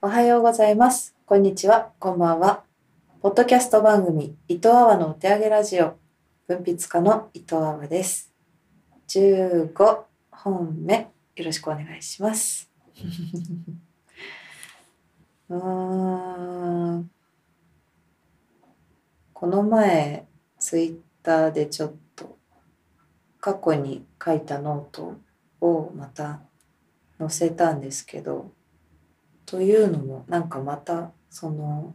おはようございます。こんにちは。こんばんは。ポッドキャスト番組伊藤阿波のお手上げラジオ、文筆家の伊藤阿波です。15本目よろしくお願いします。この前ツイッターでちょっと過去に書いたノートをまた載せたんですけど、というのもなんかまたその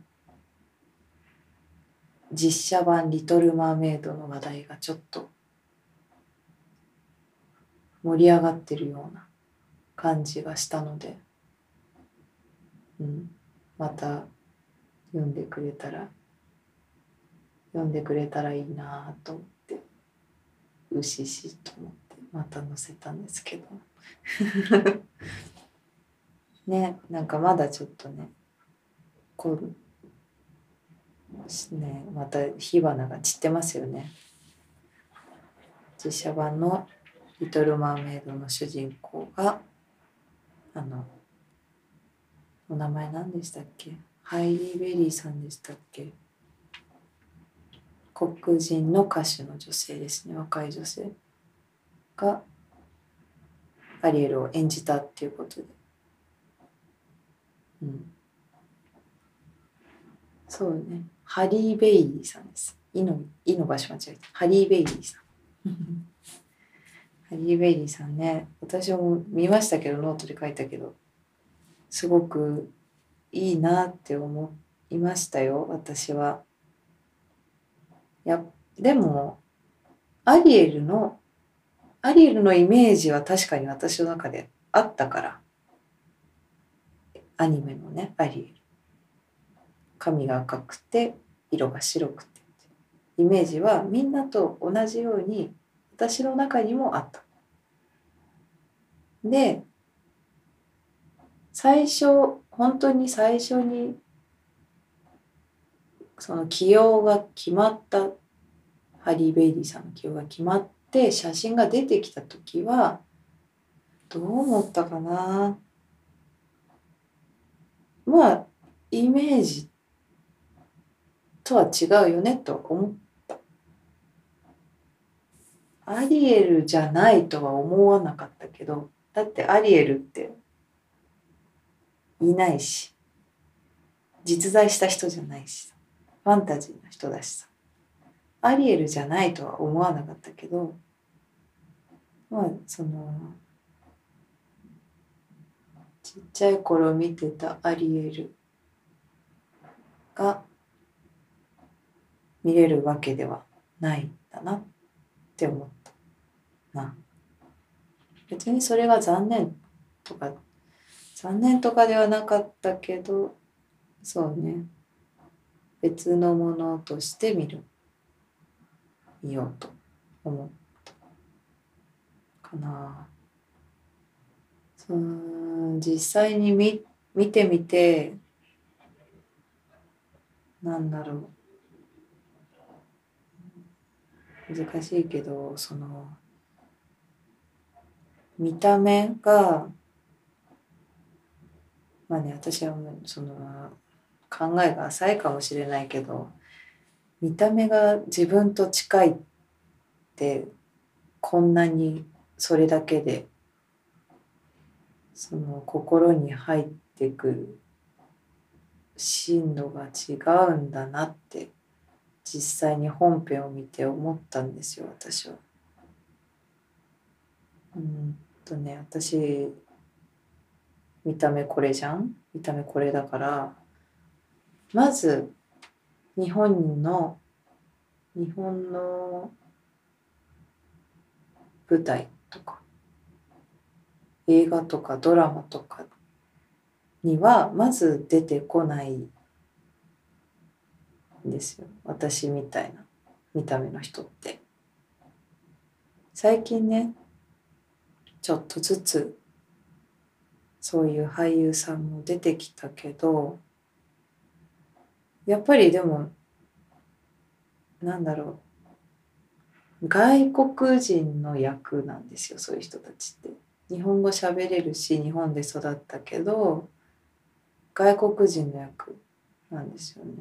実写版リトルマーメイドの話題がちょっと盛り上がってるような感じがしたので、また読んでくれたらいいなと思ってうししと思ってまた載せたんですけどね、なんかまだちょっとねこうね、また火花が散ってますよね。実写版のリトルマーメイドの主人公がお名前何でしたっけ、ハイリー・ベリーさんでしたっけ、黒人の歌手の女性ですね、若い女性がアリエルを演じたっていうことで、そうね、ハリー・ベイリーさんです。イの場所間違えた、ハリー・ベイリーさんハリー・ベイリーさんね、私も見ましたけど、ノートで書いたけどすごくいいなって思いましたよ、私は。でもアリエルのイメージは確かに私の中であったから、アニメのね、アリエル、髪が赤くて色が白くてイメージはみんなと同じように私の中にもあった。で、本当に最初にその起用が決まった、ハリー・ベイリーさんの起用が決まって写真が出てきた時はどう思ったかな。まあイメージとは違うよねと思った。アリエルじゃないとは思わなかったけど、だってアリエルっていないし、実在した人じゃないし、ファンタジーな人だしさ、アリエルじゃないとは思わなかったけど、まあそのちっちゃい頃見てたアリエルが見れるわけではないんだなって思ったな。別にそれが残念とかではなかったけど、そうね、別のものとして見ようと思ったかな。実際に見てみて、なんだろう、難しいけど、その見た目がまあね、私はその考えが浅いかもしれないけど、見た目が自分と近いってこんなにそれだけでその心に入ってくる深度が違うんだなって実際に本編を見て思ったんですよ、私は。私見た目これじゃん、見た目これだから、まず日本の舞台とか映画とかドラマとかにはまず出てこないんですよ、私みたいな見た目の人って。最近ね、ちょっとずつそういう俳優さんも出てきたけど、やっぱりでもなんだろう、外国人の役なんですよ、そういう人たちって。日本語喋れるし、日本で育ったけど、外国人の役なんですよね。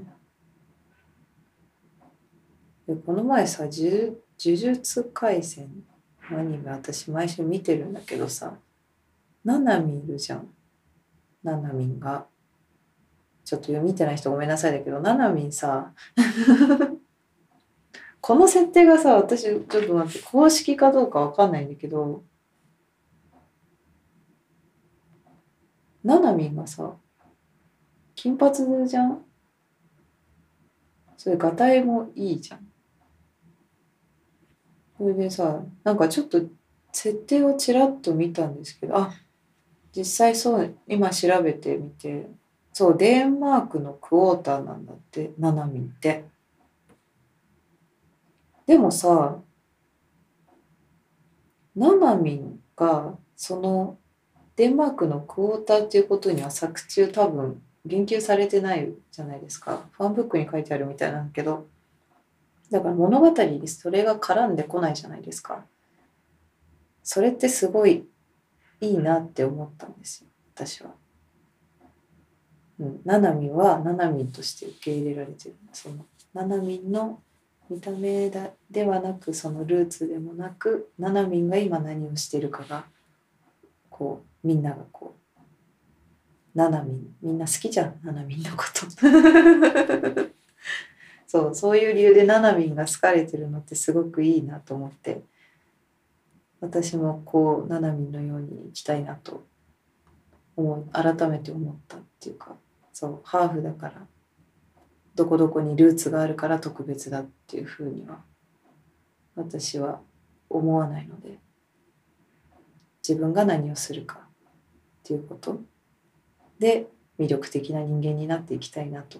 でこの前さ呪術廻戦のアニメ私毎週見てるんだけどさ、ナナミいるじゃん。ナナミンがちょっと見てない人ごめんなさいだけど、ナナミンさこの設定がさ、私ちょっと待って公式かどうかわかんないんだけど、ナナミンがさ金髪じゃん。それガタイもいいじゃん。それでさ、なんかちょっと設定をちらっと見たんですけど、あ、実際そう今調べてみて、そうデンマークのクォーターなんだってナナミンって。でもさ、ナナミンがそのデンマークのクォーターっていうことには作中多分言及されてないじゃないですか。ファンブックに書いてあるみたいなんだけど、だから物語にそれが絡んでこないじゃないですか。それってすごいいいなって思ったんですよ、私は。うん、ナナミンはナナミンとして受け入れられてる。そのナナミンの見た目ではなく、そのルーツでもなく、ナナミンが今何をしてるかがこうみんながこうナナミン、みんな好きじゃんナナミンのことそう、そういう理由でナナミンが好かれてるのってすごくいいなと思って、私もこうナナミンのように生きたいなと改めて思ったっていうか、そうハーフだからどこどこにルーツがあるから特別だっていうふうには私は思わないので、自分が何をするかっていうことで魅力的な人間になっていきたいなと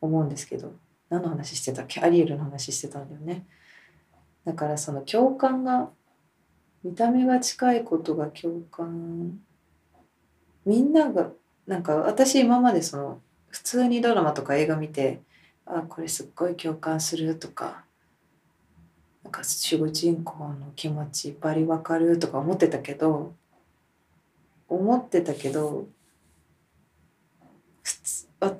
思うんですけど、何の話してたっけ？アリエルの話してたんだよね。だからその共感が、見た目が近いことが共感、みんながなんか、私今までその普通にドラマとか映画見て、あこれすっごい共感するとか、なんか主人公の気持ちバリわかるとか思ってたけど普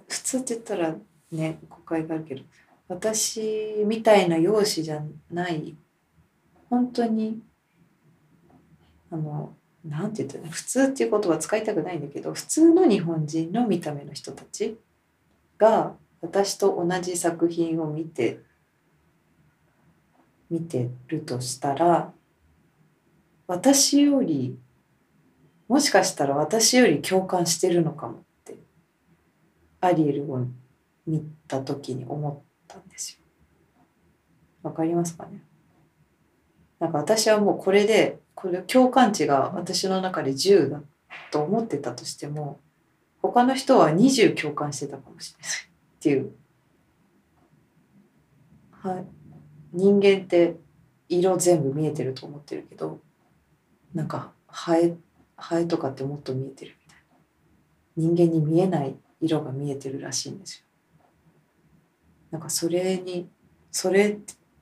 通って言ったらね誤解があるけど、私みたいな容姿じゃない、本当になんて言ったら、普通っていう言葉使いたくないんだけど、普通の日本人の見た目の人たちが私と同じ作品を見てるとしたら、私よりもしかしたら私より共感してるのかもってアリエルを見た時に思ったんですよ。わかりますかね。なんか私はもうこれで共感値が私の中で10だと思ってたとしても、他の人は20共感してたかもしれないっていう、はい、人間って色全部見えてると思ってるけど、なんかハエとかってもっと見えてるみたいな、人間に見えない色が見えてるらしいんですよ。なんかそれ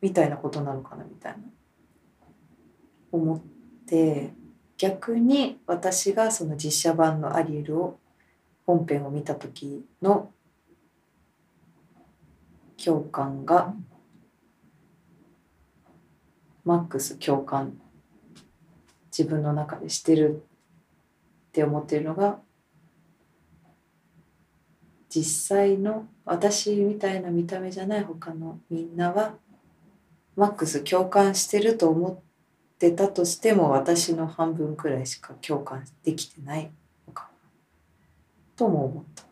みたいなことなのかなみたいな思って、逆に私がその実写版のアリエルを本編を見た時の共感がマックス共感自分の中でしてるって思ってるのが、実際の私みたいな見た目じゃない他のみんなはマックス共感してると思って出たとしても、私の半分くらいしか共感できてないのかとも思った。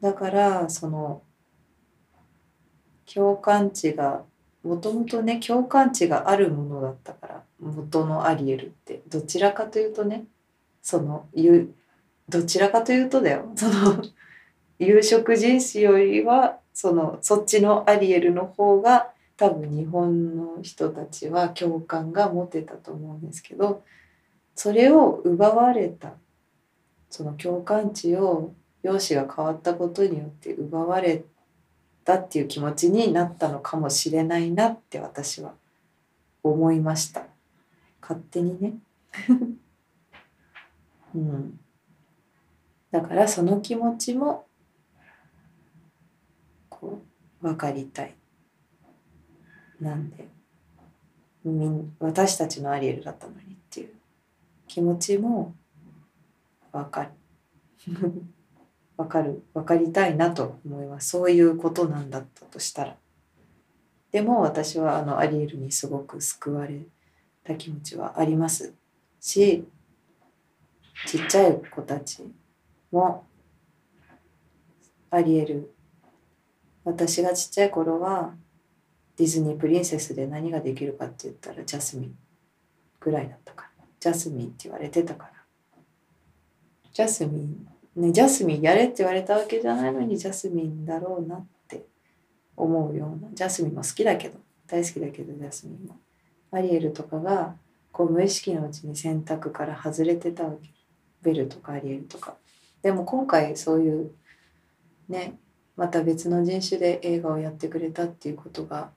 だからその共感値がもともとね、共感値があるものだったから、元のアリエルってどちらかというとね、そのどちらかというとだよ、その有色人種よりはそっちのアリエルの方が多分日本の人たちは共感が持てたと思うんですけど、それを奪われた、その共感値を容姿が変わったことによって奪われたっていう気持ちになったのかもしれないなって私は思いました、勝手にねうん、だからその気持ちもこう分かりたい。なんで私たちのアリエルだったのにっていう気持ちも分かる分かりたいなと思います。そういうことなんだったとしたら。でも私はアリエルにすごく救われた気持ちはありますし、ちっちゃい子たちもアリエル、私がちっちゃい頃はディズニープリンセスで何ができるかって言ったらジャスミンぐらいだったから、ジャスミンって言われてたから、ジャスミンね、ジャスミンやれって言われたわけじゃないのにジャスミンだろうなって思うような、ジャスミンも好きだけど、大好きだけどジャスミンも、アリエルとかがこう無意識のうちに選択から外れてたわけ、ベルとかアリエルとか。でも今回そういうね、また別の人種で映画をやってくれたっていうことが、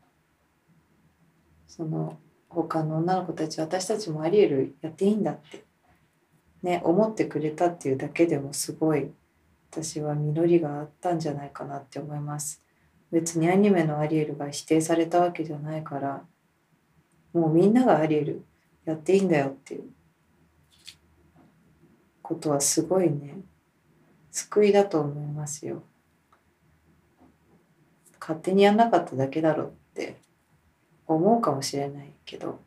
その他の女の子たち、私たちもアリエルやっていいんだってね、思ってくれたっていうだけでもすごい私は実りがあったんじゃないかなって思います。別にアニメのアリエルが否定されたわけじゃないから、もうみんながアリエルやっていいんだよっていうことはすごいね、救いだと思いますよ。勝手にやんなかっただけだろうって思うかもしれないけど、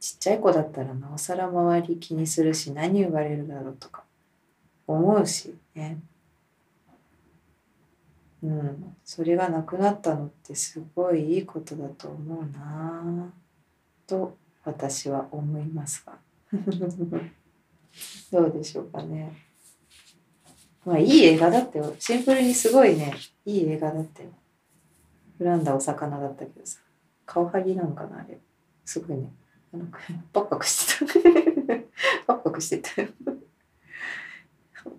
ちっちゃい子だったらなおさら周り気にするし、何言われるだろうとか思うしね。うん、それがなくなったのってすごいいいことだと思うなと私は思いますがどうでしょうかね。まあいい映画だったよ。シンプルにすごいね、いい映画だったよ。恨んだお魚だったけどさ、カワハギなんかな、あれすごいね、パクパクしてたパクパクしてた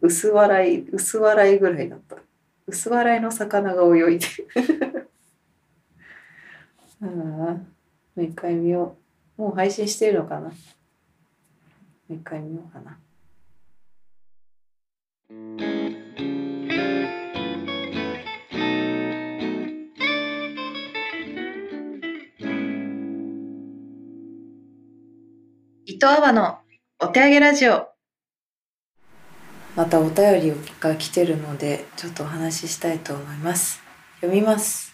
薄笑いぐらいだった。薄笑いの魚が泳いでああ、もう一回見よう。もう配信してるのかな。もう一回見ようかな。伊藤粟のお手上げラジオ。またお便りが来てるのでちょっとお話ししたいと思います。読みます。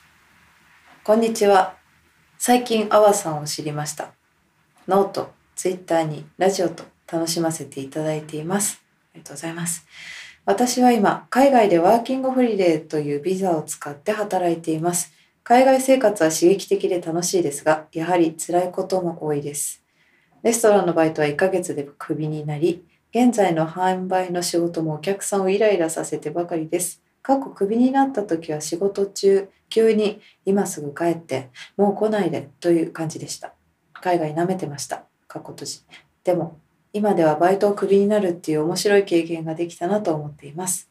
こんにちは。最近粟さんを知りました。ノート、ツイッターにラジオと楽しませていただいています。ありがとうございます。私は今海外でワーキングホリデーというビザを使って働いています。海外生活は刺激的で楽しいですが、やはり辛いことも多いです。レストランのバイトは1ヶ月でクビになり、現在の販売の仕事もお客さんをイライラさせてばかりです。過去クビになった時は仕事中、急に今すぐ帰って、もう来ないでという感じでした。海外舐めてました。過去閉じ。でも今ではバイトをクビになるっていう面白い経験ができたなと思っています。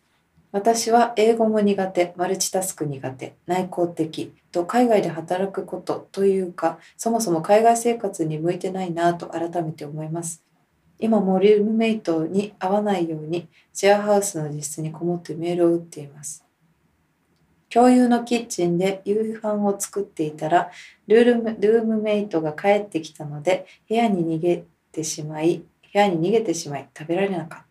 私は英語も苦手、マルチタスク苦手、内向的と海外で働くことというか、そもそも海外生活に向いてないなと改めて思います。今もルームメイトに会わないようにシェアハウスの自室にこもってメールを打っています。共有のキッチンで夕飯を作っていたら、ルームメイトが帰ってきたので部屋に逃げてしまい食べられなかった。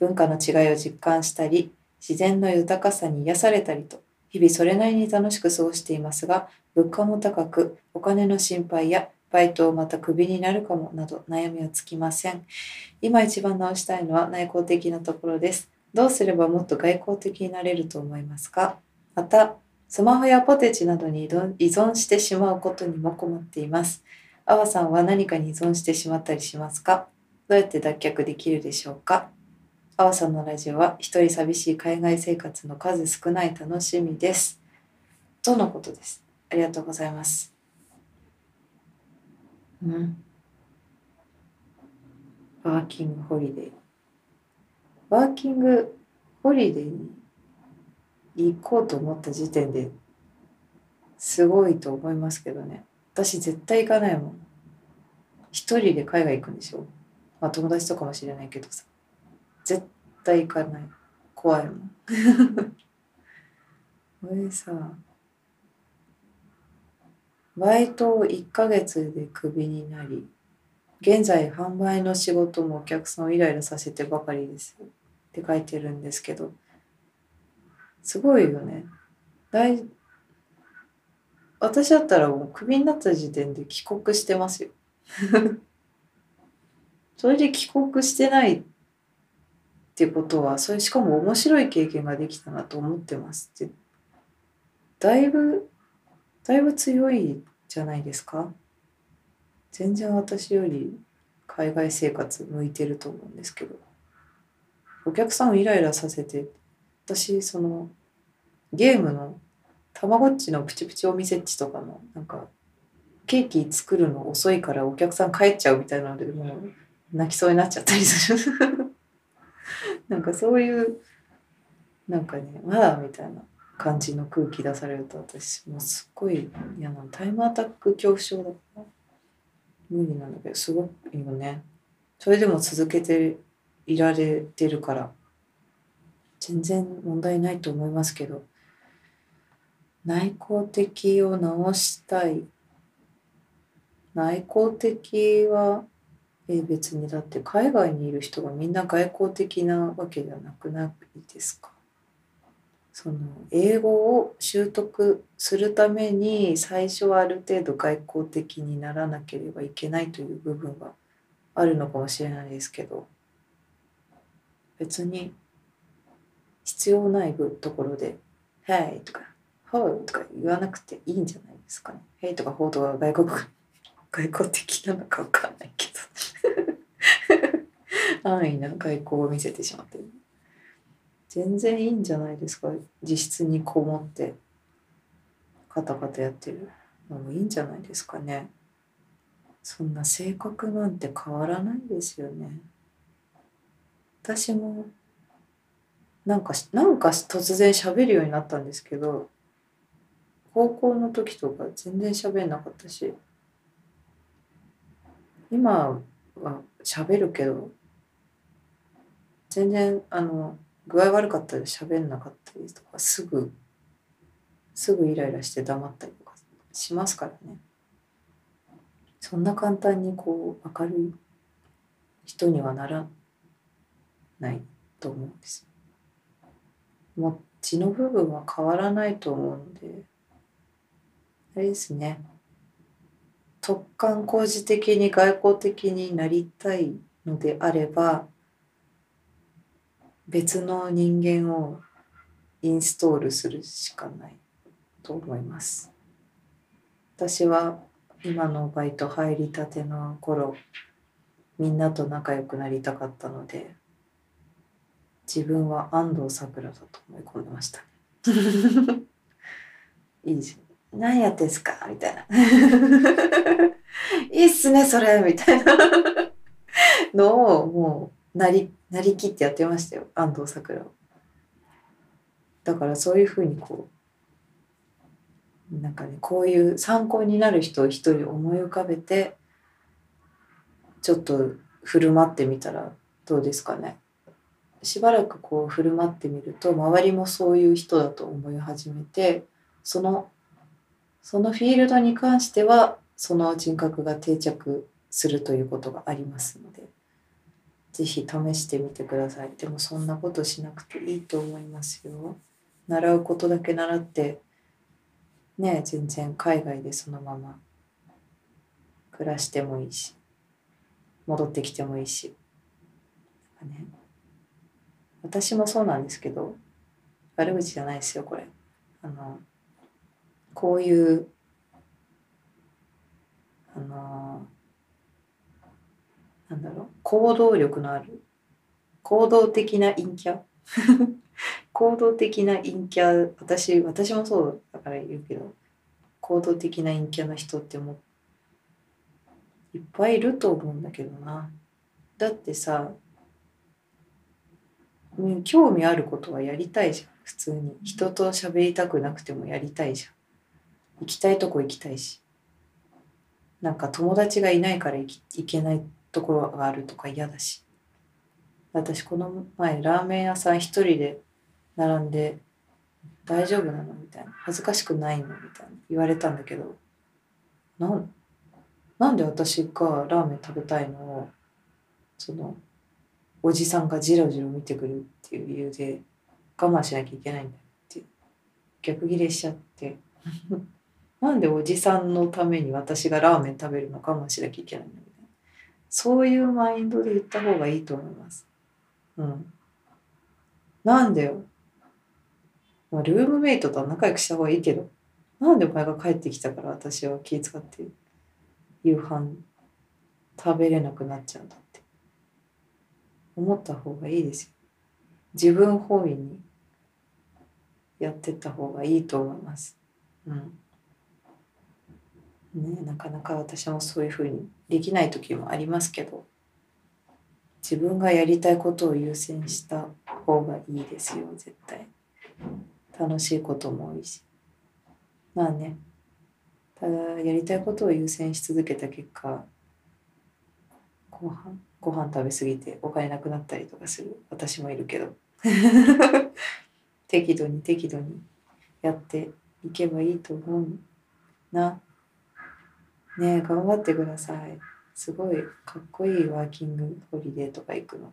文化の違いを実感したり、自然の豊かさに癒されたりと、日々それなりに楽しく過ごしていますが、物価も高く、お金の心配や、バイトをまたクビになるかもなど悩みは尽きません。今一番直したいのは内向的なところです。どうすればもっと外向的になれると思いますか？また、スマホやポテチなどに依存してしまうことにも困っています。あわさんは何かに依存してしまったりしますか？どうやって脱却できるでしょうか？あわさんのラジオは一人寂しい海外生活の数少ない楽しみですとのことです。ありがとうございます。ワーキングホリデー、ワーキングホリデーに行こうと思った時点ですごいと思いますけどね。私絶対行かないもん。一人で海外行くんでしょ。まあ友達とかもしれないけどさ、絶対行かない。怖いもん。俺さ、バイトを1ヶ月でクビになり、現在販売の仕事もお客さんをイライラさせてばかりですって書いてるんですけど、すごいよね。私だったらもうクビになった時点で帰国してますよ。それで帰国してないってことは、それしかも面白い経験ができたなと思ってますって、だいぶ強いじゃないですか。全然私より海外生活向いてると思うんですけど、お客さんをイライラさせて、私そのゲームのたまごっちのプチプチお店っちとかのなんかケーキ作るの遅いからお客さん帰っちゃうみたいなので、もう泣きそうになっちゃったりする。なんかそういうなんかね、まだみたいな感じの空気出されると、私もうすっごい嫌なの。タイムアタック恐怖症だから無理なんだけど、すごいよね。それでも続けていられてるから全然問題ないと思いますけど、内向的を直したい。内向的は別にだって海外にいる人がみんな外向的なわけじゃなくないですか。その英語を習得するために最初はある程度外交的にならなければいけないという部分があるのかもしれないですけど、別に必要ないところで「はい」とか「ほう」とか言わなくていいんじゃないですかね。「へい」とか「ほう」とか外交的なのか分かんないけど安易な外交を見せてしまってる。全然いいんじゃないですか。自室にこもってカタカタやってるのもいいんじゃないですかね。そんな性格なんて変わらないですよね。私もなんか突然喋るようになったんですけど、高校の時とか全然喋んなかったし、今は喋るけど全然具合悪かったり喋んなかったりとか、すぐイライラして黙ったりとかしますからね。そんな簡単にこう明るい人にはならないと思うんです。もう血の部分は変わらないと思うので、あれですね、突貫工事的に外交的になりたいのであれば、別の人間をインストールするしかないと思います。私は今のバイト入りたての頃、みんなと仲良くなりたかったので、自分は安藤サクラだと思い込んでました。いいじゃん。何やってんすかみたいな。いいっすねそれみたいなのをもうなりきってやってましたよ、安藤サクラを。だからそういうふうにこうなんかね、こういう参考になる人を一人思い浮かべてちょっと振る舞ってみたらどうですかね。しばらくこう振る舞ってみると、周りもそういう人だと思い始めて、そのフィールドに関してはその人格が定着するということがありますので。ぜひ試してみてください。でもそんなことしなくていいと思いますよ。習うことだけ習ってね、全然海外でそのまま暮らしてもいいし、戻ってきてもいいし、なんかね、私もそうなんですけど、悪口じゃないですよこれ。こういうなんだろう、行動力のある行動的な陰キャ、私もそうだから言うけど、行動的な陰キャの人ってもいっぱいいると思うんだけどな。だってさ、興味あることはやりたいじゃん。普通に人と喋りたくなくてもやりたいじゃん。行きたいとこ行きたいし、なんか友達がいないから行けないところがあるとか嫌だし、私この前ラーメン屋さん一人で並んで大丈夫なのみたいな、恥ずかしくないのみたいな言われたんだけど、なんで私がラーメン食べたいのをそのおじさんがジロジロ見てくるっていう理由で我慢しなきゃいけないんだって逆ギレしちゃってなんでおじさんのために私がラーメン食べるの我慢しなきゃいけないのみたいな、そういうマインドで言った方がいいと思います。うん。なんだよ。まあ、ルームメイトとは仲良くした方がいいけど、なんでお前が帰ってきたから私は気遣って夕飯食べれなくなっちゃうんだって思った方がいいですよ。自分本位にやってった方がいいと思います。うん。ね、なかなか私もそういうふうにできない時もありますけど、自分がやりたいことを優先した方がいいですよ、絶対。楽しいことも多いし、まあね、ただやりたいことを優先し続けた結果、ご飯食べ過ぎてお金なくなったりとかする私もいるけど適度にやっていけばいいと思うな。ね、頑張ってください。すごいかっこいいワーキングホリデーとか行くの。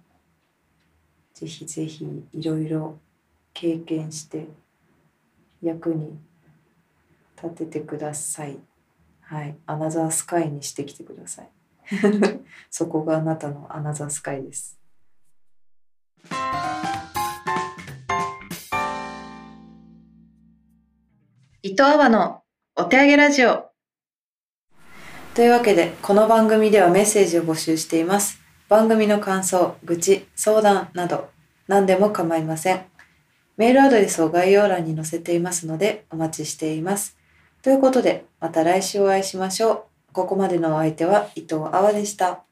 ぜひぜひいろいろ経験して役に立ててください。はい、アナザースカイにしてきてください。そこがあなたのアナザースカイです。伊藤阿波のお手上げラジオ。というわけで、この番組ではメッセージを募集しています。番組の感想、愚痴、相談など何でも構いません。メールアドレスを概要欄に載せていますのでお待ちしています。ということで、また来週お会いしましょう。ここまでのお相手は伊藤阿波でした。